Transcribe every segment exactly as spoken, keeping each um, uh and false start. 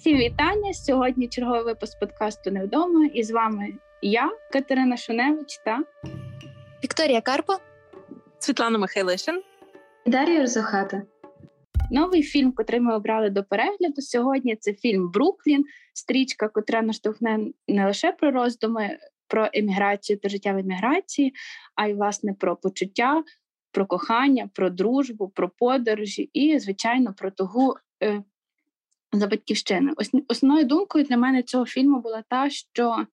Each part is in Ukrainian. Всім вітання! Сьогодні черговий випуск подкасту «Невдома» і з вами я, Катерина Шуневич та Вікторія Карпо, Світлана Михайлишин, Дар'я Розохата. Новий фільм, котрий ми обрали до перегляду сьогодні, це фільм «Бруклін», стрічка, котра наштовхне не лише про роздуми, про еміграцію та життя в еміграції, а й, власне, про почуття, про кохання, про дружбу, про подорожі і, звичайно, про тугу е, за батьківщину. Ось, основною думкою для мене цього фільму була та, що,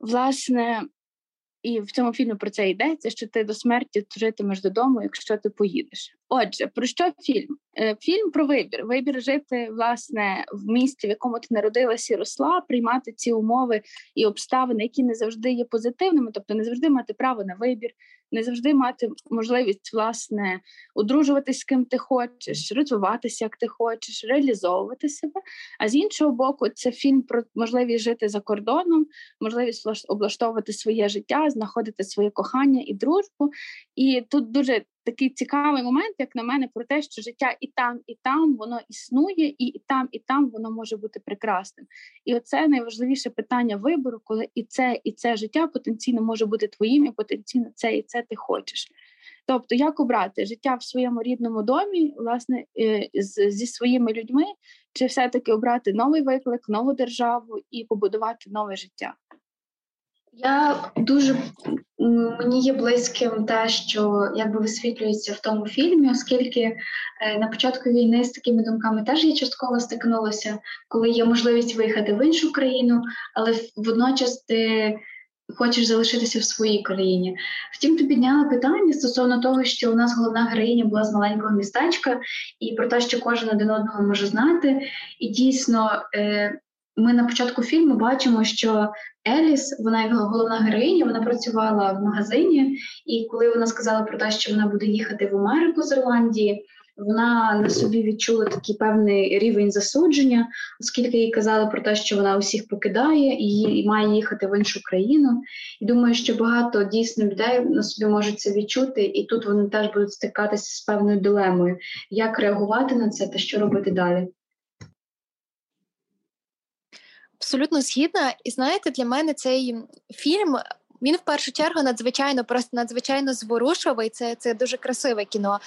власне, і в цьому фільмі про це йдеться, що ти до смерті житимеш додому, якщо ти поїдеш. Отже, про що фільм? Фільм про вибір. Вибір жити, власне, в місті, в якому ти народилася і росла, приймати ці умови і обставини, які не завжди є позитивними, тобто не завжди мати право на вибір, не завжди мати можливість, власне, одружуватись з ким ти хочеш, розвиватися, як ти хочеш, реалізовувати себе. А з іншого боку, це фільм про можливість жити за кордоном, можливість облаштовувати своє життя, знаходити своє кохання і дружбу. І тут дуже такий цікавий момент, як на мене, про те, що життя і там, і там воно існує, і там, і там воно може бути прекрасним. І оце найважливіше питання вибору, коли і це, і це життя потенційно може бути твоїм, і потенційно це, і це ти хочеш. Тобто, як обрати життя в своєму рідному домі, власне, зі своїми людьми, чи все-таки обрати новий виклик, нову державу і побудувати нове життя? Я дуже, мені є близьким те, що якби висвітлюється в тому фільмі, оскільки на початку війни з такими думками теж я частково стикнулася, коли є можливість виїхати в іншу країну, але водночас ти хочеш залишитися в своїй країні. Втім, ти підняла питання стосовно того, що у нас головна героїня була з маленького містечка, і про те, що кожен один одного може знати, і дійсно... Ми на початку фільму бачимо, що Елліс, вона його головна героїня, вона працювала в магазині, і коли вона сказала про те, що вона буде їхати в Америку з Ірландії, вона на собі відчула такий певний рівень засудження, оскільки їй казали про те, що вона усіх покидає і має їхати в іншу країну. І думаю, що багато дійсно людей на собі можуть це відчути, і тут вони теж будуть стикатися з певною дилемою, як реагувати на це та що робити далі. Абсолютно згідна. І знаєте, для мене цей фільм, він в першу чергу надзвичайно, просто надзвичайно зворушливий. Це, це дуже красиве кіно.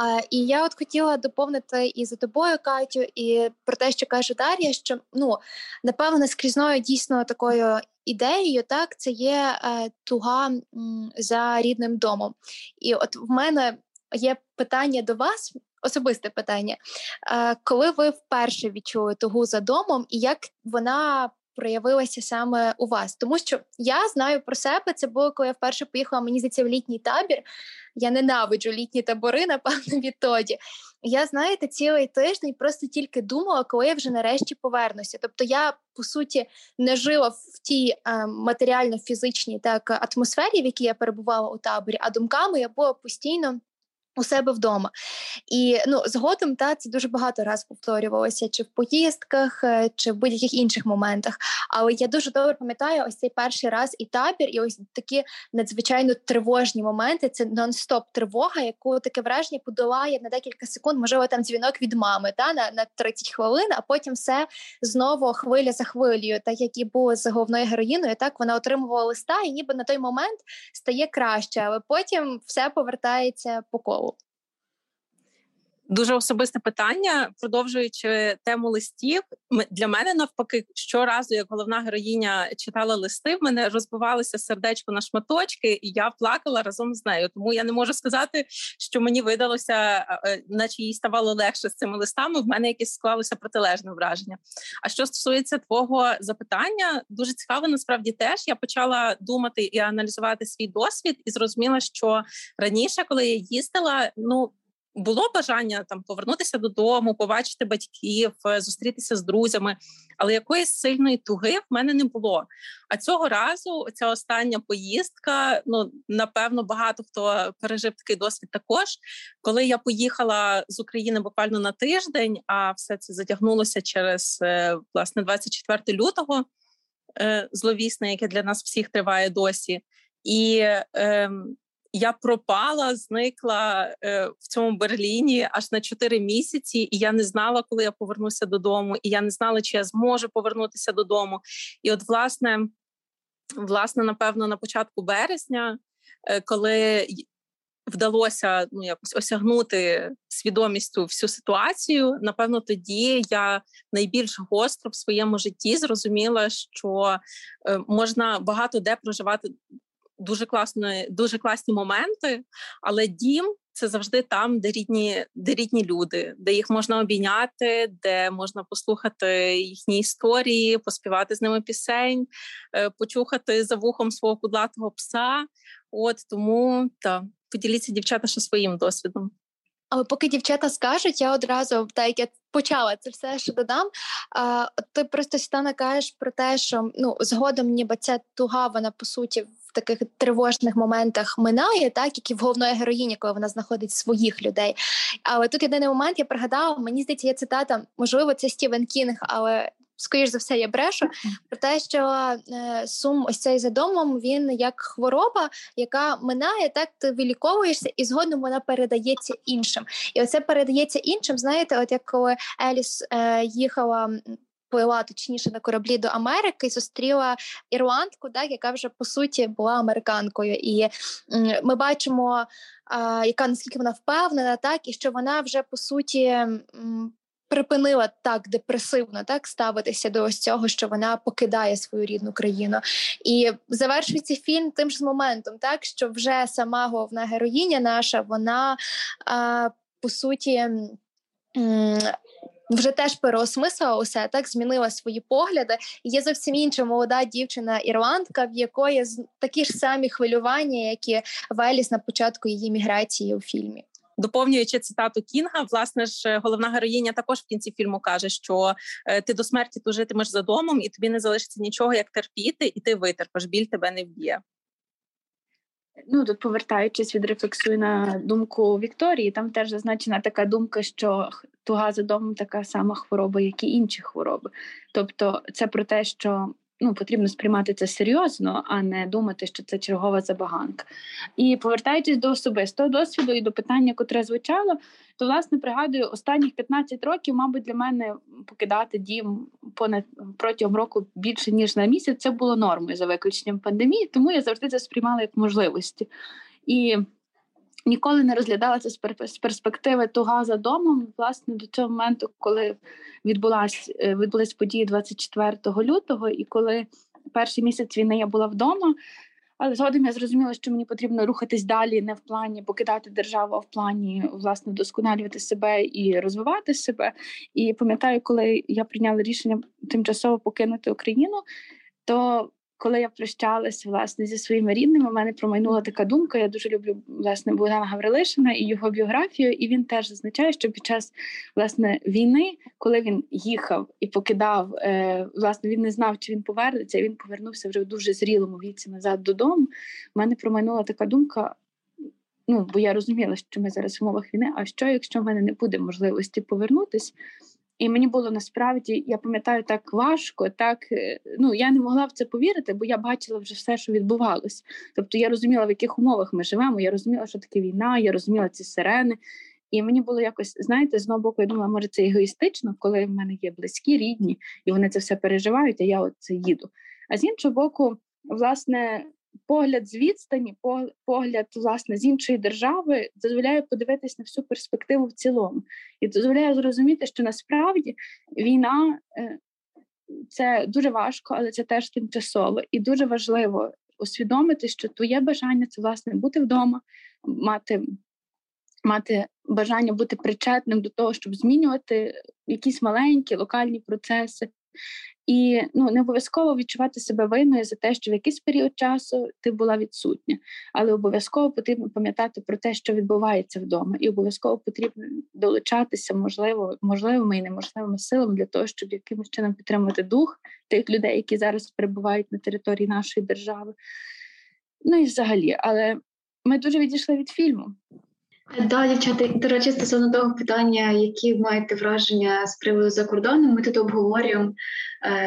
А, і я от хотіла доповнити і за тобою, Катю, і про те, що каже Дар'я, що, ну, напевно, скрізною дійсно такою ідеєю, так, це є е, туга м, за рідним домом. І от в мене є питання до вас, особисте питання. Коли ви вперше відчули тугу за домом і як вона проявилася саме у вас? Тому що я знаю про себе, це було, коли я вперше поїхала, мені здається, в літній табір. Я ненавиджу літні табори, напевно, відтоді. Я, знаєте, цілий тиждень просто тільки думала, коли я вже нарешті повернуся. Тобто я, по суті, не жила в тій е, матеріально-фізичній, так, атмосфері, в якій я перебувала у таборі, а думками я була постійно у себе вдома. І, ну, згодом, та, це дуже багато раз повторювалося, чи в поїздках, чи в будь-яких інших моментах. Але я дуже добре пам'ятаю ось цей перший раз і табір, і ось такі надзвичайно тривожні моменти, це нон-стоп тривога, яку таке враження подолає на декілька секунд, можливо, там дзвінок від мами, та, на, на тридцять хвилин, а потім все знову хвиля за хвилею, так як і було з головною героїною, так, вона отримувала листа, і ніби на той момент стає краще, але потім все повертається по колу. Дуже особисте питання, продовжуючи тему листів, для мене навпаки, щоразу, як головна героїня читала листи, в мене розбивалося сердечко на шматочки, і я плакала разом з нею. Тому я не можу сказати, що мені видалося, наче їй ставало легше з цими листами, в мене якесь склалося протилежне враження. А що стосується твого запитання, дуже цікаво насправді теж. Я почала думати і аналізувати свій досвід, і зрозуміла, що раніше, коли я їздила, ну, було бажання там повернутися додому, побачити батьків, зустрітися з друзями, але якоїсь сильної туги в мене не було. А цього разу ця остання поїздка, ну, напевно, багато хто пережив такий досвід також. Коли я поїхала з України буквально на тиждень, а все це затягнулося через, власне, двадцять четвертого лютого, зловісне, яке для нас всіх триває досі, і... я пропала, зникла е, в цьому Берліні аж на чотири місяці, і я не знала, коли я повернуся додому, і я не знала, чи я зможу повернутися додому. І от, власне, власне, напевно, на початку березня, е, коли вдалося, ну, якось осягнути свідомістю всю ситуацію, напевно, тоді я найбільш гостро в своєму житті зрозуміла, що е, можна багато де проживати дуже класні, дуже класні моменти, але дім – це завжди там, де рідні, де рідні люди, де їх можна обійняти, де можна послухати їхні історії, поспівати з ними пісень, почухати за вухом свого кудлатого пса. От тому, та, поділіться, дівчата, ще своїм досвідом. Але поки дівчата скажуть, я одразу, так як я почала це все, що додам, а, ти просто, Світлана, кажеш про те, що, ну, згодом ніби ця туга, вона, по суті, таких тривожних моментах минає, так, як і в головної героїні, коли вона знаходить своїх людей. Але тут єдиний момент, я пригадала, мені здається, є цитата, можливо, це Стівен Кінг, але, скоріш за все, я брешу, про те, що сум ось цей за домом, він як хвороба, яка минає, так, ти виліковуєшся, і згодом вона передається іншим. І оце передається іншим, знаєте, от як коли Елліс е, їхала... плила, точніше, на кораблі до Америки і зустріла ірландку, так, яка вже, по суті, була американкою. І ми бачимо, а, яка, наскільки вона впевнена, так, і що вона вже, по суті, м, припинила так депресивно, так, ставитися до ось цього, що вона покидає свою рідну країну. І завершується фільм тим ж моментом, так, що вже сама головна героїня наша, вона, а, по суті... М, вже теж переосмислила усе, так, змінила свої погляди. І є зовсім інша молода дівчина-ірландка, в якої такі ж самі хвилювання, як і Елліс на початку її міграції у фільмі. Доповнюючи цитату Кінга, власне ж, головна героїня також в кінці фільму каже, що ти до смерті тужитимеш за домом, і тобі не залишиться нічого, як терпіти, і ти витерпиш, біль тебе не вб'є. Ну, тут, повертаючись, відрефлексую на думку Вікторії, там теж зазначена така думка, що туга за домом така сама хвороба, як і інші хвороби. Тобто це про те, що, ну, потрібно сприймати це серйозно, а не думати, що це чергова забаганка. І повертаючись до особистого досвіду і до питання, котре звучало, то, власне, пригадую, останніх п'ятнадцять років, мабуть, для мене покидати дім понад протягом року більше, ніж на місяць, це було нормою за виключенням пандемії, тому я завжди це сприймала як можливості. І ніколи не розглядала це з перспективи туга за домом, власне, до цього моменту, коли відбулась, відбулись події двадцять четвертого лютого, і коли перший місяць війни я була вдома, але згодом я зрозуміла, що мені потрібно рухатись далі не в плані покидати державу, а в плані, власне, вдосконалювати себе і розвивати себе. І пам'ятаю, коли я прийняла рішення тимчасово покинути Україну, то... Коли я прощалась, власне, зі своїми рідними, в мене промайнула така думка. Я дуже люблю, власне, Богдана Гаврилишина і його біографію. І він теж зазначає, що під час, власне, війни, коли він їхав і покидав, е, власне, він не знав, чи він повернеться, і він повернувся вже в дуже зрілому віці назад додому. В мене промайнула така думка, ну, бо я розуміла, що ми зараз в умовах війни, а що, якщо в мене не буде можливості повернутись? І мені було насправді, я пам'ятаю, так важко, так, ну, я не могла в це повірити, бо я бачила вже все, що відбувалось. Тобто я розуміла, в яких умовах ми живемо, я розуміла, що таке війна, я розуміла ці сирени. І мені було якось, знаєте, з одного боку, я думала, може, це егоїстично, коли в мене є близькі, рідні, і вони це все переживають, а я от це їду. А з іншого боку, власне, погляд з відстані, погляд, власне, з іншої держави дозволяє подивитись на всю перспективу в цілому. І дозволяє зрозуміти, що насправді війна – це дуже важко, але це теж тимчасово. І дуже важливо усвідомити, що твоє бажання – це, власне, бути вдома, мати, мати бажання бути причетним до того, щоб змінювати якісь маленькі локальні процеси. І, ну, не обов'язково відчувати себе винною за те, що в якийсь період часу ти була відсутня. Але обов'язково потрібно пам'ятати про те, що відбувається вдома. І обов'язково потрібно долучатися можливо, можливими і неможливими силами для того, щоб якимось чином підтримати дух тих людей, які зараз перебувають на території нашої держави. Ну і взагалі. Але ми дуже відійшли від фільму. Да, дівчата, до речі, стосовно того питання, які маєте враження з приводу за кордоном, ми тут обговорюємо,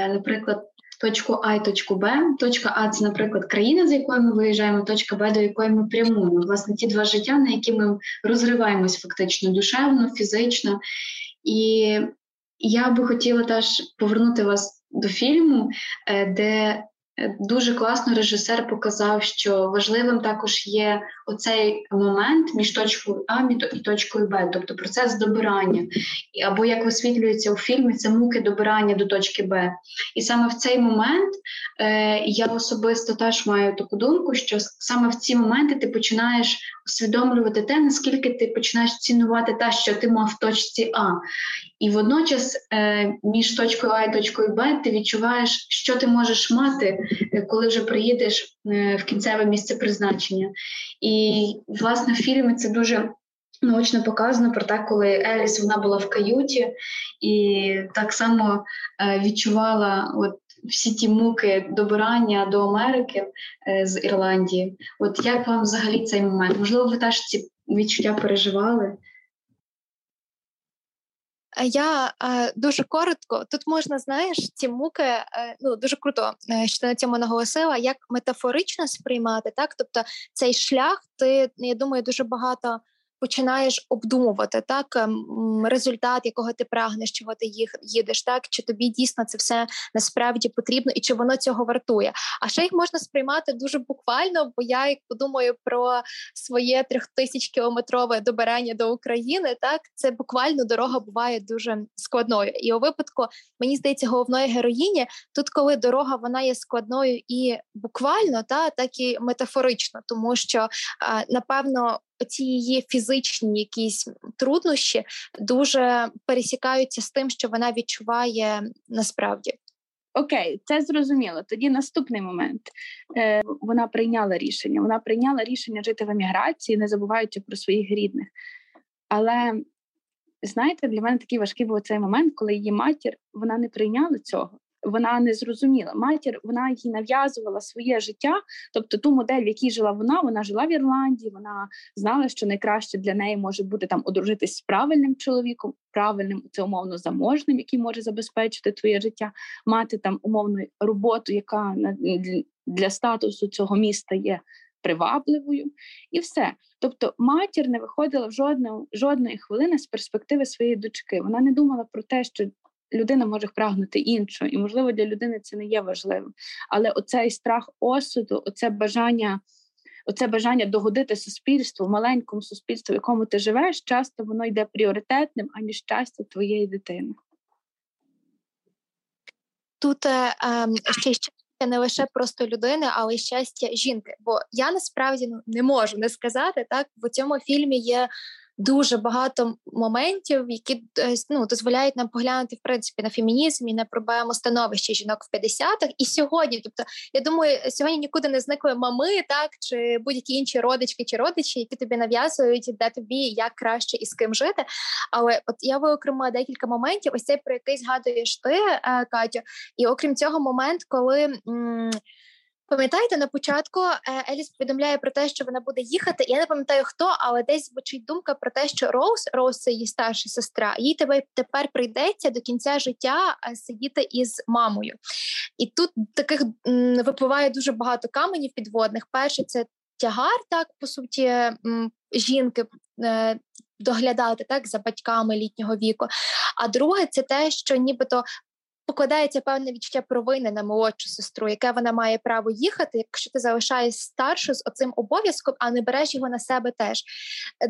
наприклад, точку А і точку Б. Точка А – це, наприклад, країна, з якої ми виїжджаємо, точка Б, до якої ми прямуємо. Власне, ті два життя, на які ми розриваємось фактично душевно, фізично. І я би хотіла теж повернути вас до фільму, де дуже класно режисер показав, що важливим також є оцей момент між точкою А і точкою Б, тобто процес добирання. Або, як висвітлюється у фільмі, це муки добирання до точки Б. І саме в цей момент, я особисто теж маю таку думку, що саме в ці моменти ти починаєш усвідомлювати те, наскільки ти починаєш цінувати те, що ти мав в точці А. І водночас між точкою А і точкою Б ти відчуваєш, що ти можеш мати, коли вже приїдеш в кінцеве місце призначення. І, власне, в фільмі це дуже наочно показано про те, коли Елліс, вона була в каюті і так само відчувала от всі ті муки добирання до Америки з Ірландії. От як вам взагалі цей момент? Можливо, ви теж ці відчуття переживали? Я е, дуже коротко, тут можна, знаєш, ці муки, е, ну, дуже круто, е, що ти на цьому наголосила, як метафорично сприймати, так, тобто цей шлях ти, я думаю, дуже багато починаєш обдумувати, так, результат, якого ти прагнеш, чого ти їдеш, так, чи тобі дійсно це все насправді потрібно і чи воно цього вартує. А ще їх можна сприймати дуже буквально, бо я як подумаю про своє трьохтисячкілометрове добирання до України, так, це буквально дорога буває дуже складною. І у випадку, мені здається, головної героїні, тут коли дорога, вона є складною і буквально, та, так і метафорично, тому що, напевно, оці її фізичні якісь труднощі дуже пересікаються з тим, що вона відчуває насправді. Окей, це зрозуміло. Тоді наступний момент. Е, вона прийняла рішення. Вона прийняла рішення жити в еміграції, не забуваючи про своїх рідних. Але, знаєте, для мене такий важкий був цей момент, коли її матір, вона не прийняла цього. Вона не зрозуміла. Матір, вона їй нав'язувала своє життя, тобто ту модель, в якій жила вона, вона жила в Ірландії, вона знала, що найкраще для неї може бути там одружитись з правильним чоловіком, правильним, це умовно заможним, який може забезпечити твоє життя, мати там умовну роботу, яка для статусу цього міста є привабливою, і все. Тобто матір не виходила в жодну, жодної хвилини з перспективи своєї дочки. Вона не думала про те, що людина може прагнути іншого, і, можливо, для людини це не є важливим. Але оцей страх осуду, оце бажання, оце бажання догодити суспільству, маленькому суспільству, в якому ти живеш, часто воно йде пріоритетним, аніж щастя твоєї дитини. Тут е, е, ще ще. не лише просто людини, але й щастя жінки. Бо я насправді ну, не можу не сказати, так, в цьому фільмі є дуже багато моментів, які ну, дозволяють нам поглянути, в принципі, на фемінізм і на проблему становища жінок в п'ятдесятих. І сьогодні, тобто, я думаю, сьогодні нікуди не зникли мами, так, чи будь-які інші родички чи родичі, які тобі нав'язують, де тобі, як краще і з ким жити. Але от я виокремила декілька моментів, ось цей, про який згадуєш ти, Катю, і окрім цього момент, коли... М- Пам'ятаєте, на початку Елліс повідомляє про те, що вона буде їхати. Я не пам'ятаю, хто, але десь звучить думка про те, що Роуз, Роуз – це її старша сестра, їй тебе тепер прийдеться до кінця життя сидіти із мамою. І тут таких м, випливає дуже багато каменів підводних. Перше – це тягар, так, по суті, м, жінки е, доглядати так за батьками літнього віку. А друге – це те, що нібито покладається певне відчуття провини на молодшу сестру, яке вона має право їхати, якщо ти залишаєш старшу з оцим обов'язком, а не береш його на себе теж.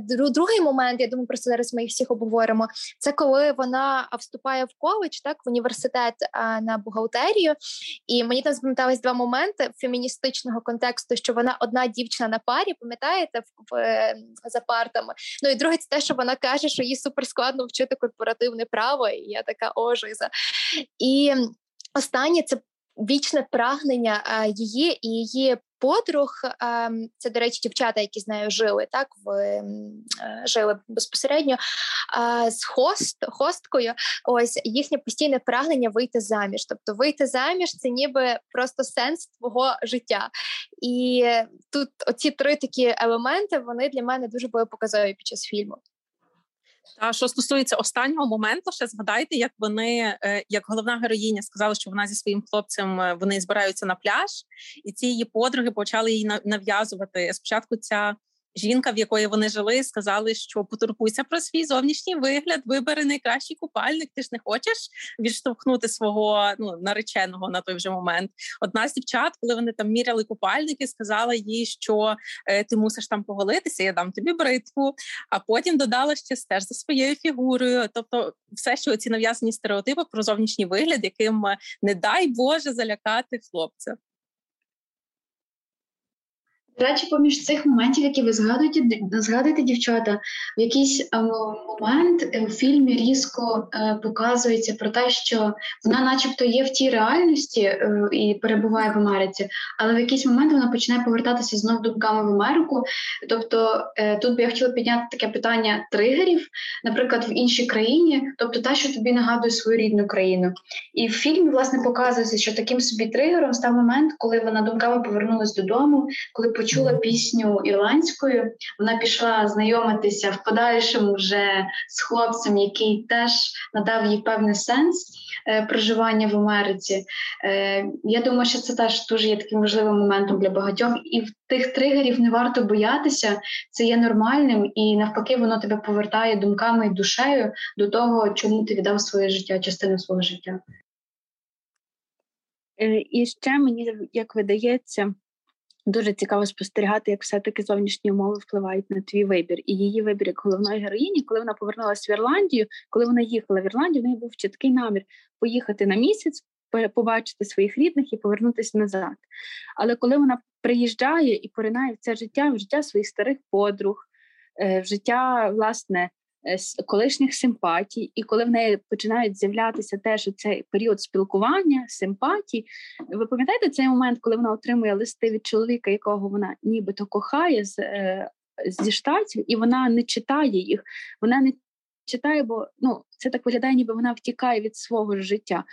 Другий момент, я думаю, просто зараз ми їх всіх обговоримо, це коли вона вступає в коледж, так, в університет на бухгалтерію, і мені там запам'ятались два моменти феміністичного контексту, що вона одна дівчина на парі, пам'ятаєте, в, в, за партами. Ну і друге, це те, що вона каже, що їй суперскладно вчити корпоративне право, і я така, о, жиза. І останнє – це вічне прагнення а, її і її подруг. А, це, до речі, дівчата, які з нею жили, так, в, а, жили безпосередньо а, з хост, хосткою. Ось їхнє постійне прагнення вийти заміж. Тобто вийти заміж – це ніби просто сенс твого життя. І тут оці три такі елементи, вони для мене дуже були показові під час фільму. А що стосується останнього моменту, ще згадайте, як вони, як головна героїня сказала, що вона зі своїм хлопцем, вони збираються на пляж, і ці її подруги почали їй нав'язувати. Спочатку ця жінка, в якої вони жили, сказали, що потурбуйся про свій зовнішній вигляд, вибери найкращий купальник, ти ж не хочеш відштовхнути свого, ну, нареченого на той вже момент. Одна з дівчат, коли вони там міряли купальники, сказала їй, що е, ти мусиш там поголитися, я дам тобі бритву, а потім додала ще стеж за своєю фігурою. Тобто все, що ці нав'язані стереотипи про зовнішній вигляд, яким не дай Боже залякати хлопця. До речі, поміж цих моментів, які ви згадуєте, згадуєте, дівчата, в якийсь момент у фільмі різко показується про те, що вона начебто є в тій реальності і перебуває в Америці, але в якийсь момент вона починає повертатися знов думками в Америку. Тобто тут би я хотіла підняти таке питання тригерів, наприклад, в іншій країні, тобто те, що тобі нагадує свою рідну країну. І в фільмі, власне, показується, що таким собі тригером став момент, коли вона думками повернулась додому, коли починає чула пісню ірландською, вона пішла знайомитися в подальшому вже з хлопцем, який теж надав їй певний сенс е, проживання в Америці. Е, я думаю, що це теж дуже є таким важливим моментом для багатьох. І в тих тригерів не варто боятися, це є нормальним, і навпаки воно тебе повертає думками і душею до того, чому ти віддав своє життя, частину свого життя. І ще мені, як видається, дуже цікаво спостерігати, як все-таки зовнішні умови впливають на твій вибір. І її вибір як головної героїні, коли вона повернулася в Ірландію, коли вона їхала в Ірландію, в неї був чіткий намір поїхати на місяць, побачити своїх рідних і повернутися назад. Але коли вона приїжджає і поринає в це життя, в життя своїх старих подруг, в життя, власне, колишніх симпатій, і коли в неї починають з'являтися теж цей період спілкування, симпатій. Ви пам'ятаєте цей момент, коли вона отримує листи від чоловіка, якого вона нібито кохає з, зі Штатів, і вона не читає їх, вона не читає, бо ну, це так виглядає, ніби вона втікає від свого життя.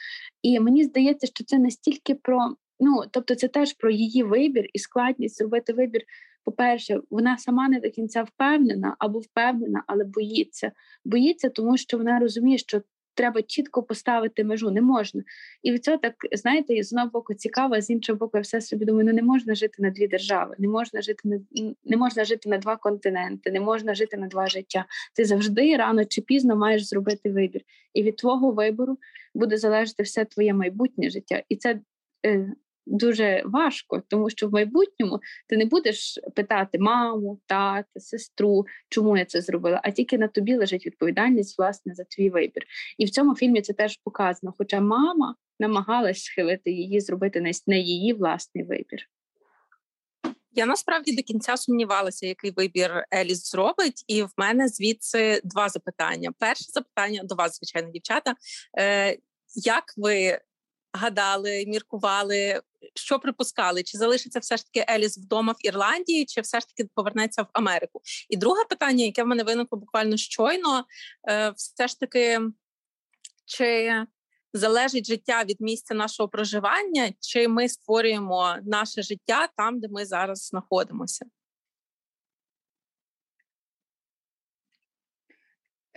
І мені здається, що це настільки про, ну, тобто це теж про її вибір і складність зробити вибір. По-перше, вона сама не до кінця впевнена або впевнена, але боїться. Боїться, тому що вона розуміє, що треба чітко поставити межу, не можна. І від цього так, знаєте, з одного боку цікаво, а з іншого боку я все собі думаю, ну не можна жити на дві держави, не можна жити на, не можна жити на два континенти, не можна жити на два життя. Ти завжди рано чи пізно маєш зробити вибір. І від твого вибору буде залежати все твоє майбутнє життя. І це... дуже важко, тому що в майбутньому ти не будеш питати маму, тата, сестру, чому я це зробила, а тільки на тобі лежить відповідальність, власне, за твій вибір. І в цьому фільмі це теж показано, хоча мама намагалась схилити її, зробити не її власний вибір. Я насправді до кінця сумнівалася, який вибір Елліс зробить, і в мене звідси два запитання. Перше запитання до вас, звичайно, дівчата. Е, як ви гадали, міркували, що припускали? Чи залишиться все ж таки Елліс вдома в Ірландії, чи все ж таки повернеться в Америку? І друге питання, яке в мене виникло буквально щойно, все ж таки, чи залежить життя від місця нашого проживання, чи ми створюємо наше життя там, де ми зараз знаходимося?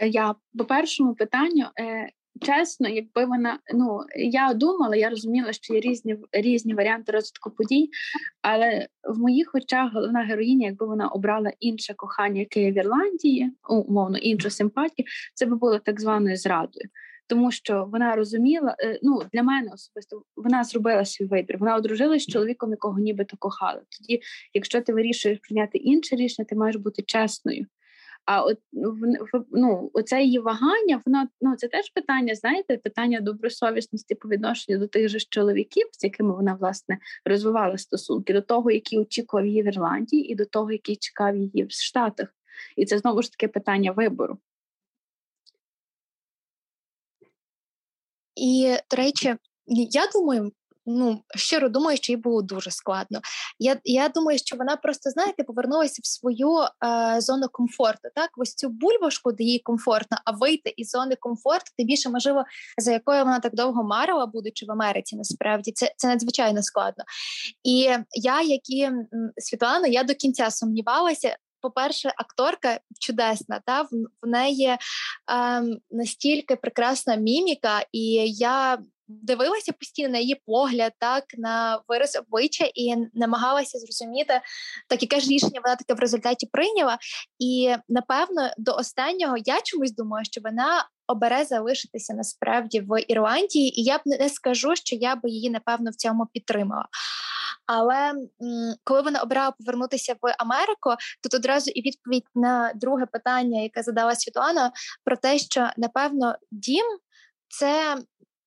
Я по першому питанню... Чесно, якби вона, ну, я думала, я розуміла, що є різні, різні варіанти розвитку подій, але в моїх очах головна героїня, якби вона обрала інше кохання, яке є в Ірландії, умовно, іншу симпатію, це би було так званою зрадою. Тому що вона розуміла, ну, для мене особисто, вона зробила свій вибір, вона одружилась з чоловіком, якого нібито кохала. Тоді, якщо ти вирішуєш прийняти інше рішення, ти маєш бути чесною. А от, ну, оце її вагання, воно, ну, це теж питання, знаєте, питання добросовісності по відношенню до тих же чоловіків, з якими вона, власне, розвивала стосунки, до того, який очікував її в Ірландії, і до того, який чекав її в Штатах. І це, знову ж таки, питання вибору. І, до речі, я думаю, ну, щиро думаю, що їй було дуже складно. Я, я думаю, що вона просто, знаєте, повернулася в свою е, зону комфорту, так? Ось цю бульбашку, де їй комфортно, а вийти із зони комфорту, тим більше, можливо, за якою вона так довго марила, будучи в Америці, насправді, це, це надзвичайно складно. І я, як і Світлана, я до кінця сумнівалася, по-перше, акторка чудесна, та в, в неї ем, настільки прекрасна міміка, і я дивилася постійно на її погляд, так, на вираз обличчя і намагалася зрозуміти, так, яке ж рішення вона таке в результаті прийняла. І, напевно, до останнього я чомусь думаю, що вона обере залишитися насправді в Ірландії, і я б не скажу, що я б її, напевно, в цьому підтримала. Але м, коли вона обирала повернутися в Америку, тут одразу і відповідь на друге питання, яке задала Світлана, про те, що, напевно, дім – це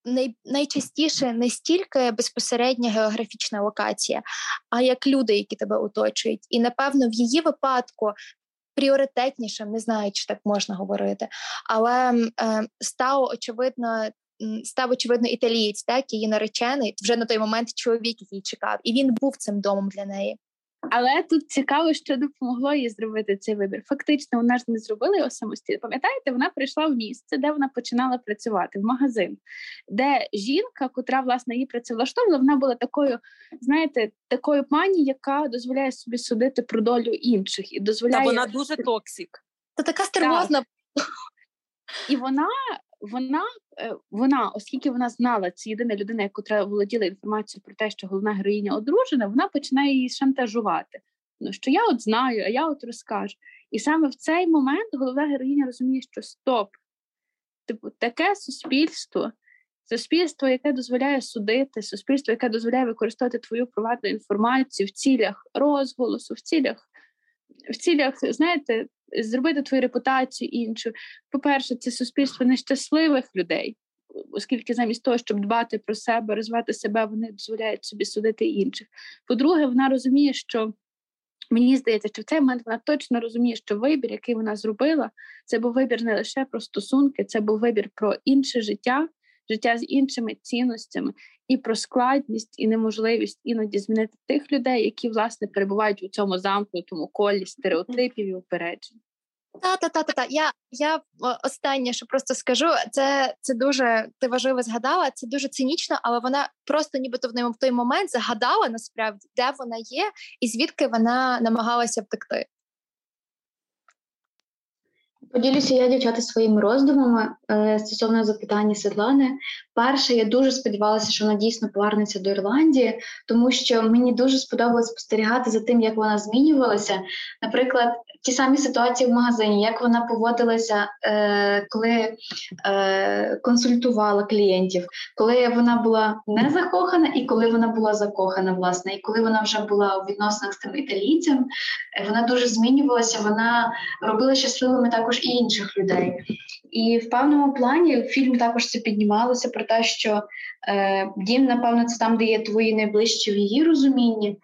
най, найчастіше не стільки безпосередня географічна локація, а як люди, які тебе оточують. І, напевно, в її випадку пріоритетнішим, не знаю, чи так можна говорити, але е, стало, очевидно, Став, очевидно, італієць, так, її наречений. Вже на той момент чоловік її чекав. І він був цим домом для неї. Але тут цікаво, що допомогло їй зробити цей вибір. Фактично, вона ж не зробила його самостійно. Пам'ятаєте, вона прийшла в місце, де вона починала працювати, в магазин. Де жінка, котра, власне, її працевлаштовувала, вона була такою, знаєте, такою пані, яка дозволяє собі судити про долю інших. І дозволяє... Та вона дуже токсик. Та така стервозна. І вона... Вона, вона, оскільки вона знала, це єдина людина, яка володіла інформацією про те, що головна героїня одружена, вона починає її шантажувати. Ну, що я от знаю, а я от розкажу. І саме в цей момент головна героїня розуміє, що стоп. Типу, таке суспільство, суспільство, яке дозволяє судити, суспільство, яке дозволяє використовувати твою приватну інформацію в цілях розголосу, в цілях, в цілях, знаєте, зробити твою репутацію іншу. По-перше, це суспільство нещасливих людей, оскільки замість того, щоб дбати про себе, розвивати себе, вони дозволяють собі судити інших. По-друге, вона розуміє, що, мені здається, що в цей момент вона точно розуміє, що вибір, який вона зробила, це був вибір не лише про стосунки, це був вибір про інше життя, життя з іншими цінностями, і про складність, і неможливість іноді змінити тих людей, які, власне, перебувають у цьому замкнутому колі стереотипів і упереджень. Та-та-та-та-та. Я, я останнє, що просто скажу, це, це дуже, ти важливо згадала, це дуже цинічно, але вона просто нібито в той момент згадала, насправді, де вона є і звідки вона намагалася втекти. Поділюся я, дівчата, своїми роздумами стосовно запитання Світлани. Перше, я дуже сподівалася, що вона дійсно повернеться до Ірландії, тому що мені дуже сподобалось спостерігати за тим, як вона змінювалася. Наприклад, ті самі ситуації в магазині, як вона поводилася, коли консультувала клієнтів, коли вона була не закохана і коли вона була закохана, власне. І коли вона вже була у відносинах з тим італійцем, вона дуже змінювалася, вона робила щасливими також і інших людей. І в певному плані фільм також це піднімалося про те, що е, дім, напевно, це там, де є твої найближчі в її розумінні.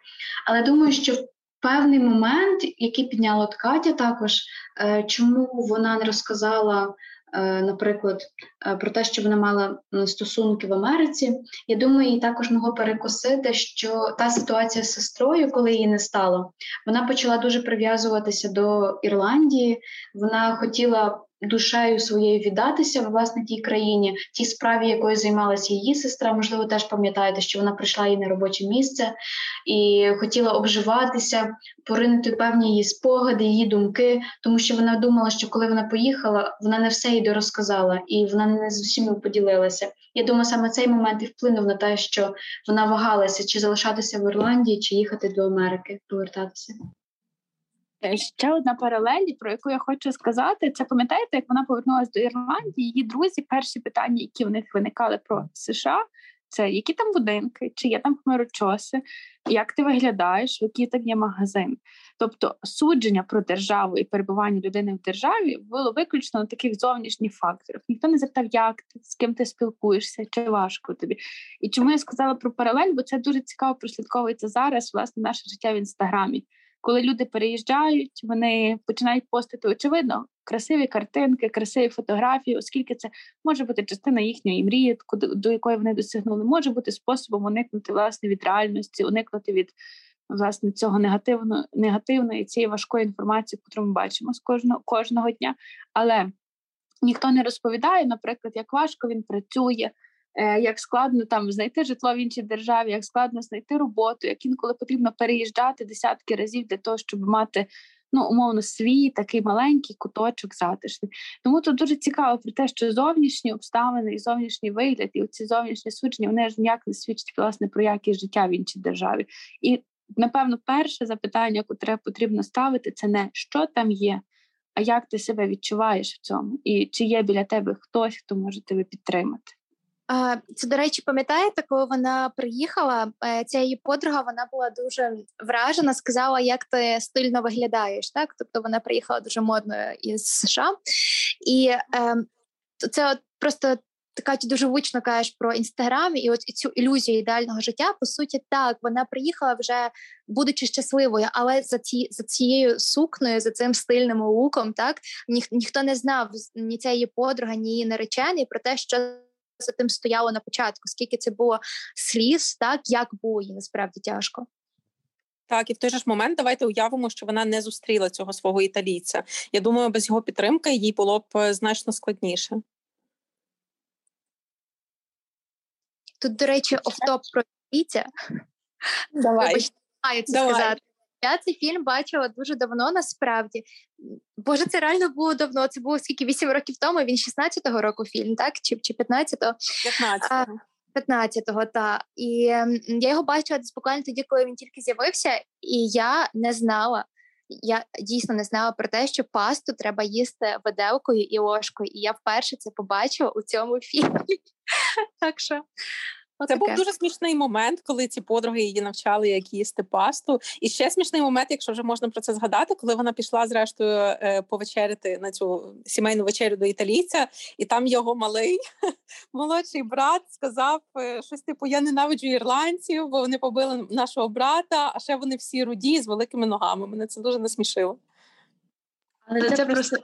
Але думаю, що в певний момент, який підняла от Катя також, е, чому вона не розказала, е, наприклад, е, про те, що вона мала стосунки в Америці, я думаю, їй також могло перекосити, що та ситуація з сестрою, коли її не стало, вона почала дуже прив'язуватися до Ірландії, вона хотіла душею своєю віддатися в власне тій країні, тій справі, якою займалася її сестра. Можливо, теж пам'ятаєте, що вона прийшла їй на робоче місце і хотіла обживатися, поринути певні її спогади, її думки, тому що вона думала, що коли вона поїхала, вона не все їй дорозказала, і вона не з усіма поділилася. Я думаю, саме цей момент і вплинув на те, що вона вагалася, чи залишатися в Ірландії, чи їхати до Америки, повертатися. Ще одна паралель, про яку я хочу сказати, це пам'ятаєте, як вона повернулася до Ірландії, її друзі, перші питання, які в них виникали про США, це які там будинки, чи є там хмарочоси, як ти виглядаєш, який там є магазин. Тобто судження про державу і перебування людини в державі було виключно на таких зовнішніх факторах. Ніхто не запитав, як ти, з ким ти спілкуєшся, чи важко тобі. І чому я сказала про паралель, бо це дуже цікаво прослідковується зараз, власне, наше життя в Інстаграмі. Коли люди переїжджають, вони починають постити, очевидно, красиві картинки, красиві фотографії, оскільки це може бути частина їхньої мрії, до якої вони досягнули, може бути способом уникнути, власне, від реальності, уникнути від, власне, цього негативно, негативної, цієї важкої інформації, яку ми бачимо з кожного, кожного дня. Але ніхто не розповідає, наприклад, як важко він працює, як складно там знайти житло в іншій державі, як складно знайти роботу, як інколи потрібно переїжджати десятки разів для того, щоб мати ну, умовно, свій такий маленький куточок затишний. Тому тут дуже цікаво про те, що зовнішні обставини і зовнішній вигляд, і ці зовнішні судження, вони ж ніяк не свідчать, власне, про якість життя в іншій державі. І, напевно, перше запитання, яке потрібно ставити, це не «що там є?», а як ти себе відчуваєш в цьому? І чи є біля тебе хтось, хто може тебе підтримати? Це, до речі, пам'ятаєте, коли вона приїхала, ця її подруга, вона була дуже вражена, сказала, як ти стильно виглядаєш, так? Тобто вона приїхала дуже модно із США. І е, це от просто ти, Катю, дуже влучно кажеш про Інстаграм і от цю ілюзію ідеального життя. По суті, так, вона приїхала вже, будучи щасливою, але за, ці, за цією сукнею, за цим стильним луком, так, ніх, ніхто не знав, ні ця її подруга, ні її наречений, про те, що за тим стояло на початку, скільки це було сліз, так, як було їй насправді тяжко. Так, і в той же ж момент давайте уявимо, що вона не зустріла цього свого італійця. Я думаю, без його підтримки їй було б значно складніше. Тут, до речі, офтоп про італійця. Давай. Вибачте, маю це Давай. сказати. Я цей фільм бачила дуже давно, насправді. Боже, це реально було давно. Це було скільки, вісім років тому, він шістнадцятого року фільм, так? Чи, чи п'ятнадцятого? п'ятнадцятого. п'ятнадцятого, так. І я його бачила буквально тоді, коли він тільки з'явився, і я не знала, я дійсно не знала про те, що пасту треба їсти виделкою і ложкою. І я вперше це побачила у цьому фільмі. Так що... Це був дуже смішний момент, коли ці подруги її навчали, як їсти пасту. І ще смішний момент, якщо вже можна про це згадати, коли вона пішла, зрештою, повечеряти на цю сімейну вечерю до італійця, і там його малий, молодший брат сказав щось типу, я ненавиджу ірландців, бо вони побили нашого брата, а ще вони всі руді з великими ногами. Мене це дуже насмішило. Але це, це просто...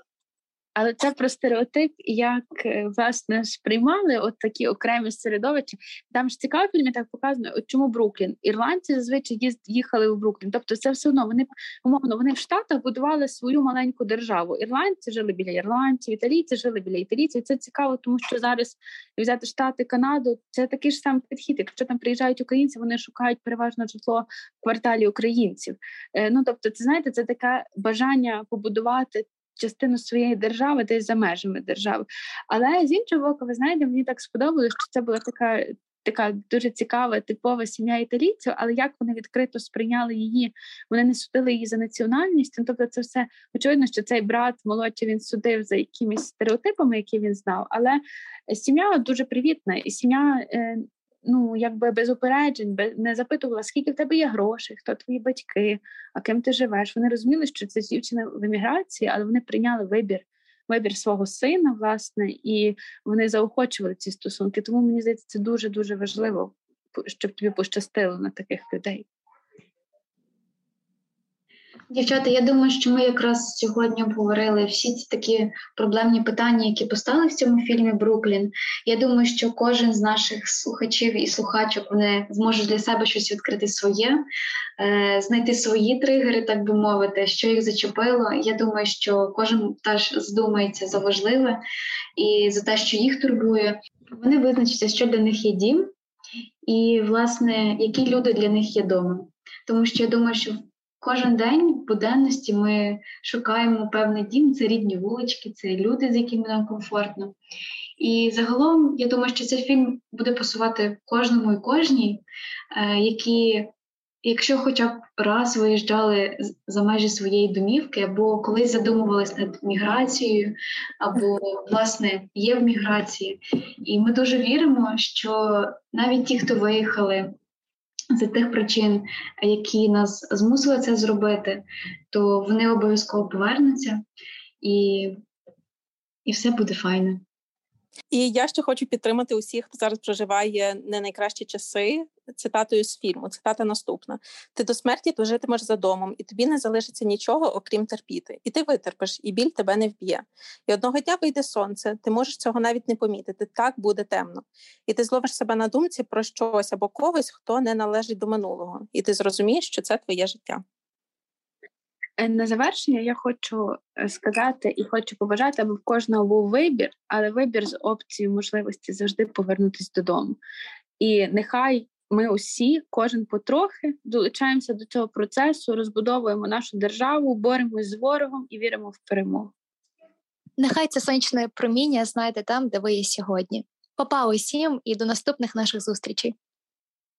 Але це про стереотип, як, власне, сприймали от такі окремі середовища. Там ж цікаво, мені так показано, от чому Бруклін. Ірландці зазвичай їхали в Бруклін. Тобто це все одно, вони, умовно, вони в Штатах будували свою маленьку державу. Ірландці жили біля ірландців, італійці жили біля італійців. І це цікаво, тому що зараз взяти Штати, Канаду, це такий ж самий підхід. Якщо там приїжджають українці, вони шукають переважно житло в кварталі українців. Ну, тобто, це, знаєте, це таке бажання побудувати частину своєї держави, десь за межами держави. Але з іншого боку, ви знаєте, мені так сподобалося, що це була така, така дуже цікава, типова сім'я італійців, але як вони відкрито сприйняли її, вони не судили її за національність, тобто це все, очевидно, що цей брат молодший, він судив за якимись стереотипами, які він знав, але сім'я дуже привітна, і сім'я... ну, якби без упереджень, не запитувала, скільки в тебе є грошей, хто твої батьки, а ким ти живеш. Вони розуміли, що це дівчина в еміграції, але вони прийняли вибір, вибір свого сина, власне, і вони заохочували ці стосунки. Тому, мені здається, це дуже-дуже важливо, щоб тобі пощастило на таких людей. Дівчата, я думаю, що ми якраз сьогодні обговорили всі ці такі проблемні питання, які постали в цьому фільмі «Бруклін». Я думаю, що кожен з наших слухачів і слухачок, вони зможуть для себе щось відкрити своє, знайти свої тригери, так би мовити, що їх зачепило. Я думаю, що кожен теж задумається за важливе і за те, що їх турбує. Вони визначаться, що для них є дім і, власне, які люди для них є дома. Тому що я думаю, що кожен день в буденності ми шукаємо певний дім, це рідні вулички, це люди, з якими нам комфортно. І загалом, я думаю, що цей фільм буде пасувати кожному і кожній, які, якщо хоча б раз виїжджали за межі своєї домівки, або колись задумувались над міграцією, або, власне, є в міграції. І ми дуже віримо, що навіть ті, хто виїхали, за тих причин, які нас змусили це зробити, то вони обов'язково повернуться, і, і все буде файно. І я ще хочу підтримати усіх, хто зараз проживає не найкращі часи, цитатою з фільму. Цитата наступна. «Ти до смерті то житимеш за домом, і тобі не залишиться нічого, окрім терпіти. І ти витерпиш, і біль тебе не вб'є. І одного дня вийде сонце, ти можеш цього навіть не помітити, так буде темно. І ти зловиш себе на думці про щось або когось, хто не належить до минулого. І ти зрозумієш, що це твоє життя». На завершення я хочу сказати і хочу побажати, аби в кожного був вибір, але вибір з опцією можливості завжди повернутися додому. І нехай ми усі, кожен потрохи, долучаємося до цього процесу, розбудовуємо нашу державу, боремось з ворогом і віримо в перемогу. Нехай це сонячне проміння знайде там, де ви є сьогодні. Па-па усім і до наступних наших зустрічей.